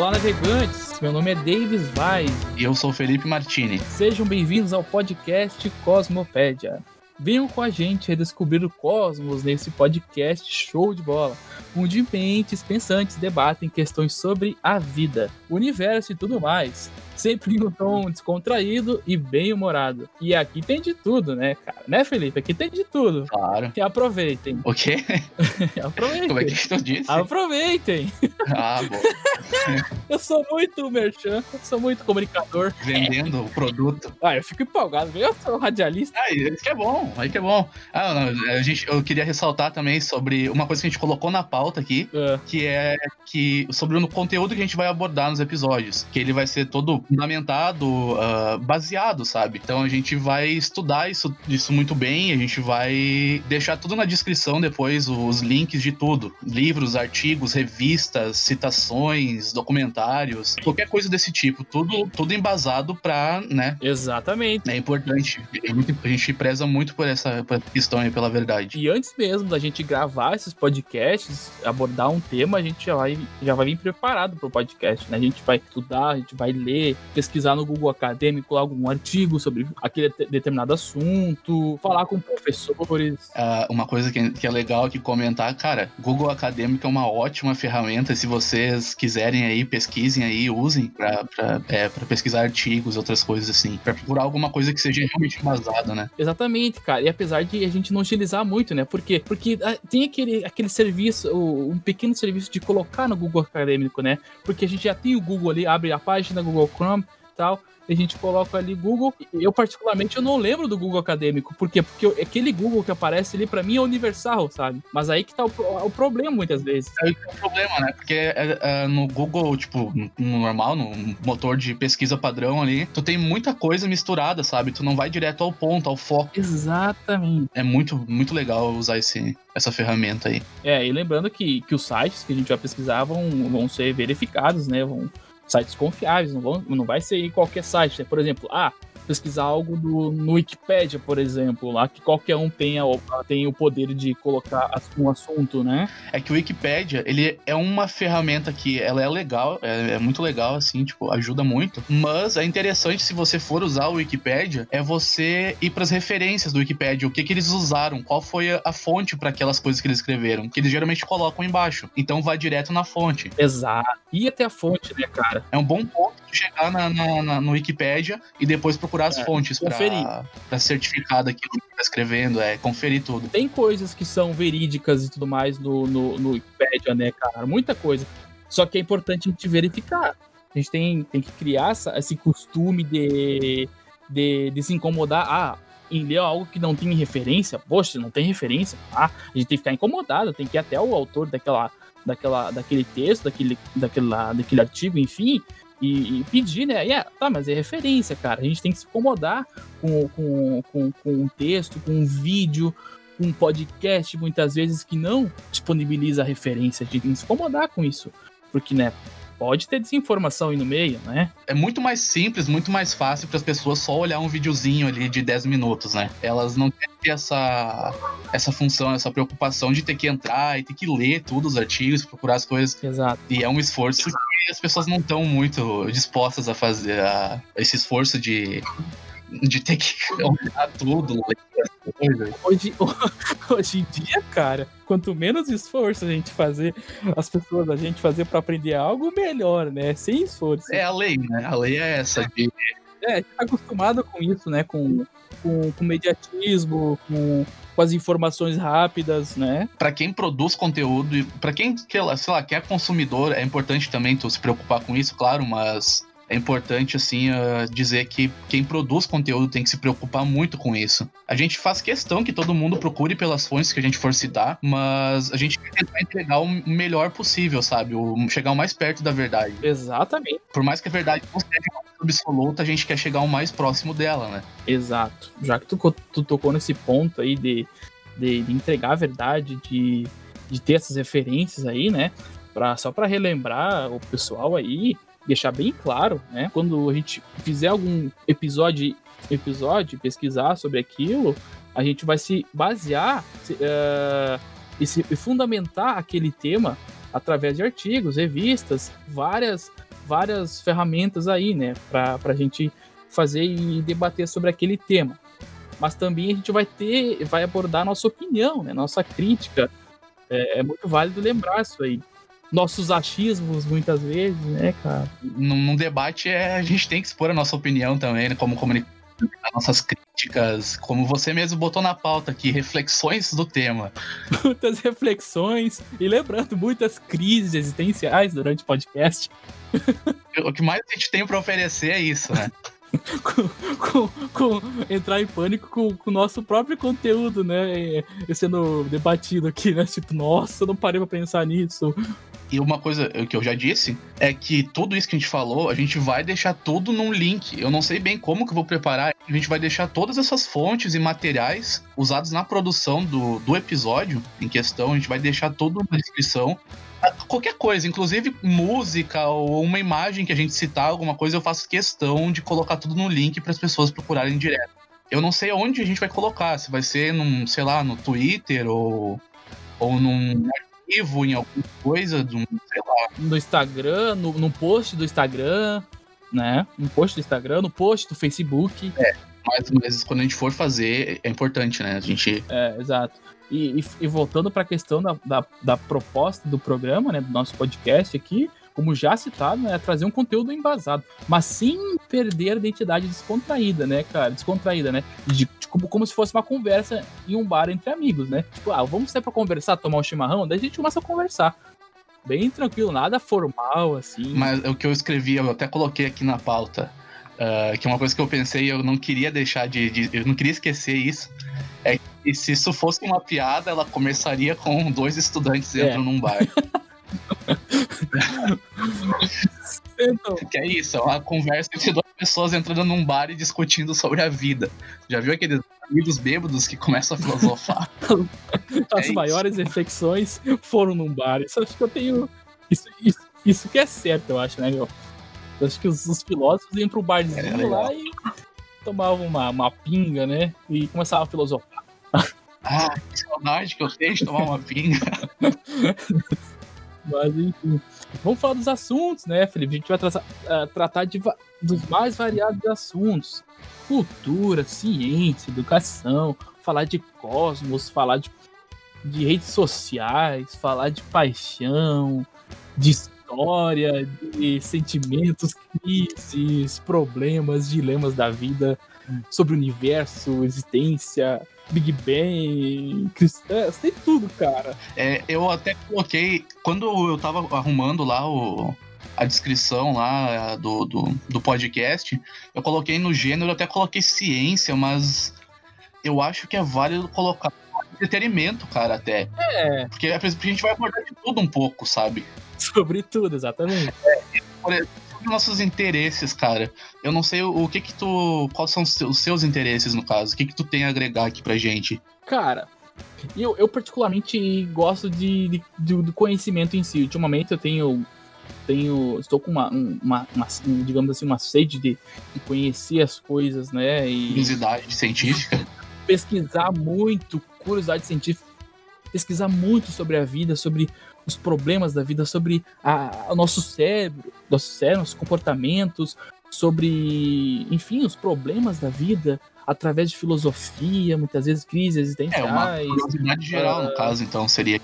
Olá, navegantes! Meu nome é Davis Vai. E eu sou Felipe Martini. Sejam bem-vindos ao podcast Cosmopédia. Venham com a gente redescobrir o cosmos nesse podcast show de bola, onde mentes pensantes debatem questões sobre a vida, o universo e tudo mais, sempre em um tom descontraído e bem-humorado. E aqui tem de tudo, né, cara? Né, Felipe? Aqui tem de tudo. Claro. E aproveitem. O quê? Aproveitem. Como é que tu disse? Aproveitem. Ah, bom. Eu sou muito merchan, eu sou muito comunicador. Vendendo o produto. Ah, eu fico empolgado, eu sou radialista. Ah, isso que é bom. Aí que é bom. Ah, não, eu queria ressaltar também sobre uma coisa que a gente colocou na pauta aqui, que é que sobre o conteúdo que a gente vai abordar nos episódios, que ele vai ser todo fundamentado, baseado, sabe? Então a gente vai estudar isso muito bem, a gente vai deixar tudo na descrição depois, os links de tudo. Livros, artigos, revistas, citações, documentários, qualquer coisa desse tipo, tudo embasado pra, né? Exatamente. É importante. A gente preza muito por essa questão aí, pela verdade. E antes mesmo da gente gravar esses podcasts, abordar um tema, a gente já vai vir preparado pro podcast, né? A gente vai estudar, a gente vai ler, pesquisar no Google Acadêmico algum artigo sobre aquele determinado assunto, falar com professores. Uma coisa que é legal aqui comentar, cara, Google Acadêmico é uma ótima ferramenta, se vocês quiserem aí, pesquisem aí, usem pra pesquisar artigos, outras coisas assim, pra procurar alguma coisa que seja realmente embasada, né? Exatamente, cara, e apesar de a gente não utilizar muito, né? Por quê? Porque tem aquele serviço, um pequeno serviço de colocar no Google Acadêmico, né? Porque a gente já tem o Google ali, abre a página Google Chrome e tal, a gente coloca ali Google. Eu, particularmente, eu não lembro do Google Acadêmico. Por quê? Porque aquele Google que aparece ali, pra mim, é universal, sabe? Mas aí que tá o problema, muitas vezes. Aí que tá o problema, né? Porque no Google, tipo, no normal, no motor de pesquisa padrão ali, tu tem muita coisa misturada, sabe? Tu não vai direto ao ponto, ao foco. Exatamente. É muito, muito legal usar essa ferramenta aí. É, e lembrando que os sites que a gente vai pesquisar vão ser verificados, né? Sites confiáveis, não vai ser em qualquer site, né? Por exemplo, pesquisar algo no Wikipedia, por exemplo, lá que qualquer um tem o poder de colocar um assunto, né? É que o Wikipedia, ele é uma ferramenta que ela é legal, é muito legal, assim, tipo, ajuda muito, mas é interessante, se você for usar o Wikipedia, é você ir pras referências do Wikipedia, o que eles usaram, qual foi a fonte para aquelas coisas que eles escreveram, que eles geralmente colocam embaixo, então vai direto na fonte. Exato. E até a fonte, né, cara? É um bom ponto chegar no Wikipedia e depois procurar as fontes para certificar daquilo que tá escrevendo, conferir tudo. Tem coisas que são verídicas e tudo mais no Wikipedia, né, cara? Muita coisa. Só que é importante a gente verificar. A gente tem que criar esse costume de se incomodar. Em ler algo que não tem referência, poxa, não tem referência, a gente tem que ficar incomodado, tem que ir até o autor daquele texto, daquele artigo, enfim, e pedir, né? Mas é referência, cara. A gente tem que se incomodar com um texto, com um vídeo, com um podcast, muitas vezes, que não disponibiliza referência. A gente tem que se incomodar com isso, porque, né? Pode ter desinformação aí no meio, né? É muito mais simples, muito mais fácil para as pessoas só olhar um videozinho ali de 10 minutos, né? Elas não têm essa função, essa preocupação de ter que entrar e ter que ler tudo, os artigos, procurar as coisas. Exato. E é um esforço que as pessoas não estão muito dispostas a fazer, esse esforço de ter que olhar tudo, ler as coisas. Hoje em dia, cara, quanto menos esforço a gente fazer para aprender algo, melhor, né? Sem esforço. É a lei, né? A lei é essa. A gente tá acostumado com isso, né? Com mediatismo, com as informações rápidas, né? Para quem produz conteúdo e para quem, sei lá, que é consumidor, é importante também tu se preocupar com isso, claro, mas é importante, assim, dizer que quem produz conteúdo tem que se preocupar muito com isso. A gente faz questão que todo mundo procure pelas fontes que a gente for citar, mas a gente vai tentar entregar o melhor possível, sabe? Chegar o mais perto da verdade. Exatamente. Por mais que a verdade não seja absoluta, a gente quer chegar o mais próximo dela, né? Exato. Já que tu tocou nesse ponto aí de entregar a verdade, de ter essas referências aí, né? Só pra relembrar o pessoal aí, deixar bem claro, né? Quando a gente fizer algum episódio, pesquisar sobre aquilo, a gente vai se basear e se fundamentar aquele tema através de artigos, revistas, várias várias ferramentas aí, né, para a gente fazer e debater sobre aquele tema. Mas também a gente vai abordar nossa opinião, né, nossa crítica. É muito válido lembrar isso aí. Nossos achismos, muitas vezes, né, cara? Num debate, a gente tem que expor a nossa opinião também, né, como comunicar nossas críticas, como você mesmo botou na pauta aqui, reflexões do tema. Muitas reflexões, e lembrando, muitas crises existenciais durante o podcast. O que mais a gente tem para oferecer é isso, né? Entrar em pânico com o nosso próprio conteúdo, né? Sendo debatido aqui, né? Tipo, nossa, eu não parei pra pensar nisso. E uma coisa que eu já disse é que tudo isso que a gente falou, a gente vai deixar tudo num link. Eu não sei bem como que eu vou preparar. A gente vai deixar todas essas fontes e materiais usados na produção do episódio em questão. A gente vai deixar tudo na descrição. Qualquer coisa, inclusive música ou uma imagem que a gente citar, alguma coisa, eu faço questão de colocar tudo no link para as pessoas procurarem direto. Eu não sei onde a gente vai colocar, se vai ser num, sei lá, no Twitter ou num arquivo, em alguma coisa, sei lá. No Instagram, no post do Instagram, né? No post do Instagram, no post do Facebook. É, mas quando a gente for fazer, é importante, né? A gente... É, exato. E voltando para a questão da proposta do programa, né, do nosso podcast aqui, como já citado, né, é trazer um conteúdo embasado, mas sem perder a identidade descontraída, né, cara? Descontraída, né? Como se fosse uma conversa em um bar entre amigos, né? Tipo, vamos sair para conversar, tomar um chimarrão? Daí a gente começa a conversar. Bem tranquilo, nada formal, assim. Mas o que eu escrevi, eu até coloquei aqui na pauta, que é uma coisa que eu pensei, eu não queria deixar eu não queria esquecer isso, é que e se isso fosse uma piada, ela começaria com dois estudantes entram num bar. Então, que é isso, é uma conversa entre duas pessoas entrando num bar e discutindo sobre a vida. Já viu aqueles amigos bêbados que começam a filosofar? As maiores reflexões foram num bar. Isso acho que eu tenho. Isso que é certo, eu acho, né, meu? Eu acho que os filósofos iam pro barzinho lá e tomavam uma pinga, né? E começavam a filosofar. Ah, que saudade que eu tenho de tomar uma pinga. Mas enfim, vamos falar dos assuntos, né, Felipe? A gente vai tratar dos mais variados assuntos: cultura, ciência, educação, falar de cosmos, falar de redes sociais, falar de paixão, de história, de sentimentos, crises, problemas, dilemas da vida, sobre o universo, existência, Big Bang, cristãs, tem tudo, cara. Eu até coloquei, quando eu tava arrumando lá a descrição lá do podcast, eu coloquei no gênero, eu até coloquei ciência, mas eu acho que é válido colocar entretenimento, cara, até. Porque a gente vai abordar de tudo um pouco, sabe? Sobre tudo, exatamente. Por exemplo, nossos interesses, cara. Eu não sei o que tu... Quais são os seus interesses, no caso? O que tu tem a agregar aqui pra gente? Cara, eu particularmente gosto do conhecimento em si. Ultimamente eu estou com uma digamos assim, uma sede de conhecer as coisas, né? Curiosidade científica. Pesquisar muito, curiosidade científica. Pesquisar muito sobre a vida, sobre os problemas da vida, sobre o nosso cérebro, nossos comportamentos, sobre, enfim, os problemas da vida, através de filosofia, muitas vezes crises existenciais. Uma curiosidade geral, no caso, então, seria...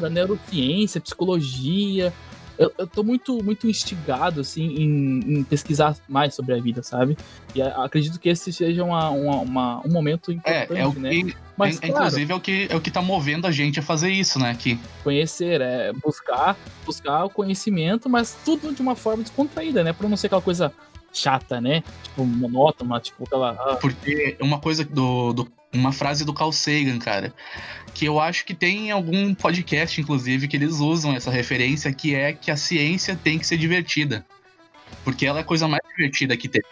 da neurociência, psicologia. Eu tô muito instigado, assim, em pesquisar mais sobre a vida, sabe? E acredito que esse seja um momento importante, é o né? Que, mas, claro, inclusive, é o que tá movendo a gente a fazer isso, né, aqui. Conhecer, buscar o conhecimento, mas tudo de uma forma descontraída, né? Pra não ser aquela coisa chata, né? Tipo, monótona, tipo aquela... Porque uma coisa uma frase do Carl Sagan, cara, que eu acho que tem algum podcast, inclusive, que eles usam essa referência, que é que a ciência tem que ser divertida, porque ela é a coisa mais divertida que tem.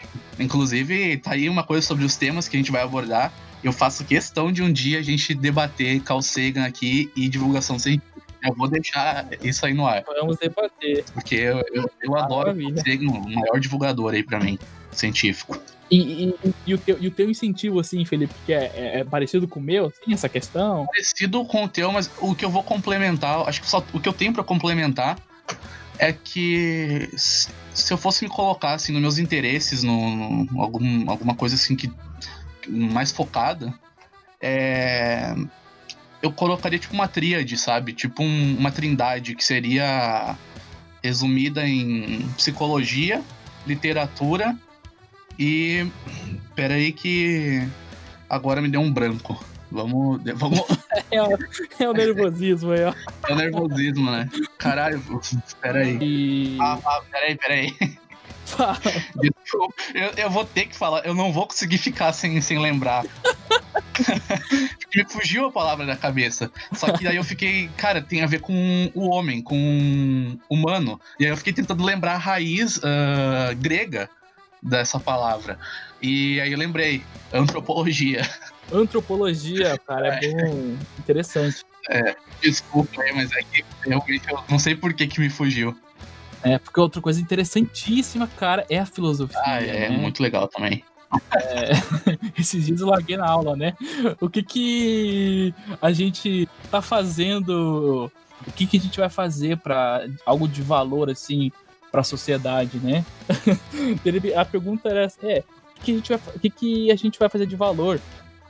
Inclusive, tá aí uma coisa sobre os temas que a gente vai abordar. Eu faço questão de um dia a gente debater Carl Sagan aqui e divulgação científica. Eu vou deixar isso aí no ar. Vamos debater. Porque eu adoro Carl Sagan, o maior divulgador aí pra mim, científico. E o teu incentivo, assim, Felipe, que é parecido com o meu, assim, essa questão? Parecido com o teu, mas o que eu vou complementar, acho que só o que eu tenho pra complementar é que se eu fosse me colocar assim, nos meus interesses, alguma coisa assim que mais focada, eu colocaria tipo uma tríade, sabe? Tipo uma trindade que seria resumida em psicologia, literatura e... Peraí que agora me deu um branco. Vamos... É o nervosismo aí, ó. É o nervosismo, né? Caralho, peraí. Peraí. Fala. Desculpa, eu vou ter que falar. Eu não vou conseguir ficar sem lembrar. Me fugiu a palavra da cabeça. Só que daí eu fiquei... Cara, tem a ver com o homem, com o humano. E aí eu fiquei tentando lembrar a raiz grega dessa palavra. E aí eu lembrei. Antropologia. Antropologia, cara, é bom, interessante. É, desculpa aí, mas é que realmente eu não sei por que me fugiu. É, porque outra coisa interessantíssima, cara, é a filosofia. Ah, é, né? Muito legal também. Esses dias eu larguei na aula, né? O que a gente tá fazendo, o que a gente vai fazer pra algo de valor, assim, pra sociedade, né? A pergunta era o que a gente vai fazer de valor?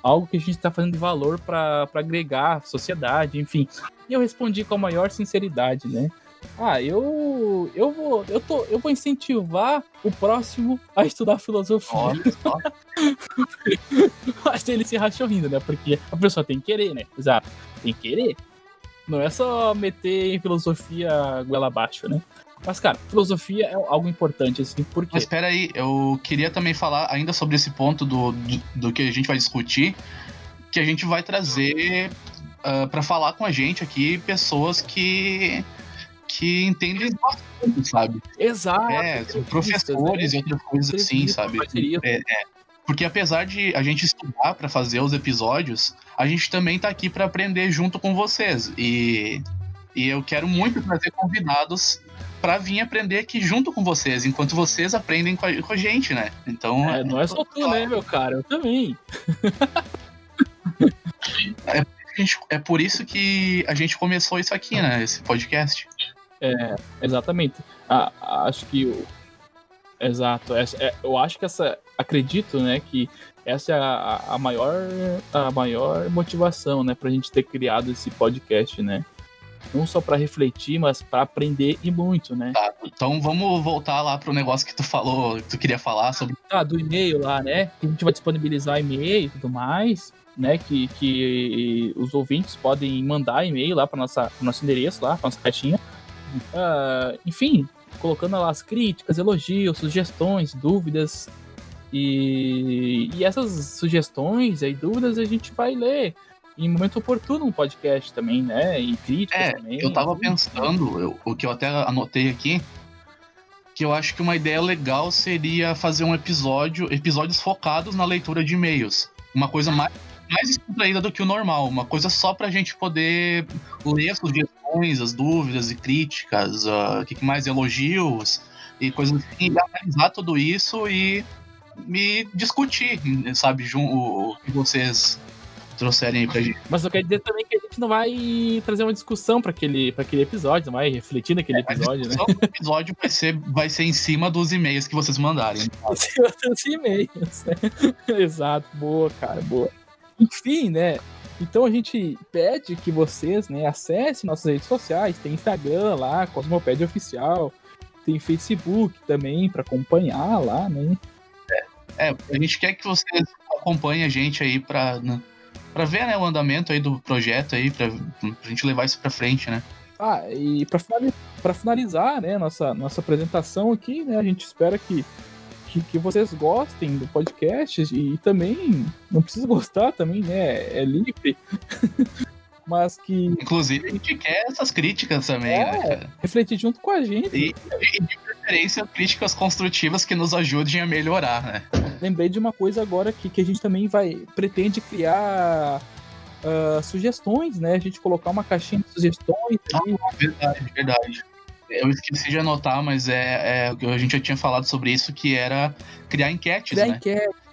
Algo que a gente está fazendo de valor para agregar à sociedade, enfim. E eu respondi com a maior sinceridade, né? Ah, eu vou incentivar o próximo a estudar filosofia. Mas ele se rachou rindo, né? Porque a pessoa tem que querer, né? Exato, tem que querer. Não é só meter em filosofia goela abaixo, né? Mas, cara, filosofia é algo importante, assim, porque... Mas, espera aí, eu queria também falar ainda sobre esse ponto do que a gente vai discutir, que a gente vai trazer pra falar com a gente aqui pessoas que entendem do assunto, sabe? Exato. São professores, né? E outras coisas assim, sabe? Porque apesar de a gente estudar pra fazer os episódios, a gente também tá aqui pra aprender junto com vocês. E eu quero muito trazer convidados... pra vir aprender aqui junto com vocês, enquanto vocês aprendem com a gente, né? Então... não é só tu, né, meu cara? Eu também. É por isso que a gente começou isso aqui, né? Esse podcast. É, exatamente. Exato. Eu acho que acredito, né, que essa é a maior motivação, né, pra gente ter criado esse podcast, né? Não só para refletir, mas para aprender e muito, né? Tá, então vamos voltar lá pro negócio que tu falou, que tu queria falar sobre... Ah, do e-mail lá, né? Que a gente vai disponibilizar e-mail e tudo mais, né? Que os ouvintes podem mandar e-mail lá para o nosso endereço lá, pra nossa caixinha. Enfim, colocando lá as críticas, elogios, sugestões, dúvidas. E essas sugestões e dúvidas a gente vai ler em momento oportuno um podcast também, né? E críticas também. Eu tava pensando, o que eu até anotei aqui, que eu acho que uma ideia legal seria fazer um episódios focados na leitura de e-mails. Uma coisa mais extraída do que o normal, uma coisa só pra gente poder ler as sugestões, as dúvidas e críticas, que mais, elogios e coisas assim, e analisar tudo isso e me discutir, sabe, o que vocês... trouxerem aí pra gente. Mas eu quero dizer também que a gente não vai trazer uma discussão pra aquele episódio, não vai refletir naquele episódio, né? O episódio vai ser em cima dos e-mails que vocês mandarem. Em cima dos e-mails. Exato, boa, cara, boa. Enfim, né? Então a gente pede que vocês, né, acessem nossas redes sociais, tem Instagram lá, Cosmopédia Oficial, tem Facebook também pra acompanhar lá, né? A gente quer que vocês acompanhem a gente aí pra ver, né, o andamento aí do projeto aí, pra gente levar isso pra frente, né? E pra finalizar, né, nossa apresentação aqui, né, a gente espera que vocês gostem do podcast e também, não precisa gostar também, né, é livre, mas que... Inclusive a gente quer essas críticas também, né, cara? Refletir junto com a gente. E de preferência, críticas construtivas que nos ajudem a melhorar, né? Lembrei de uma coisa agora que a gente também pretende criar sugestões, né? A gente colocar uma caixinha de sugestões. Verdade. Eu esqueci de anotar, mas a gente já tinha falado sobre isso, que era criar enquetes, né?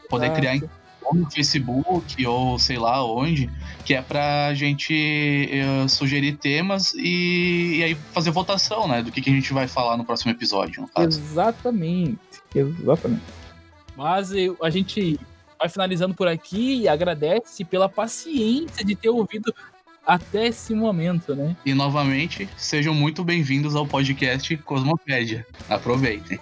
Poder criar enquetes no Facebook ou sei lá onde, que é pra gente sugerir temas e aí fazer votação, né, do que a gente vai falar no próximo episódio, no caso. Exatamente, exatamente. Mas a gente vai finalizando por aqui e agradece pela paciência de ter ouvido até esse momento, né? E novamente, sejam muito bem-vindos ao podcast Cosmopédia. Aproveitem.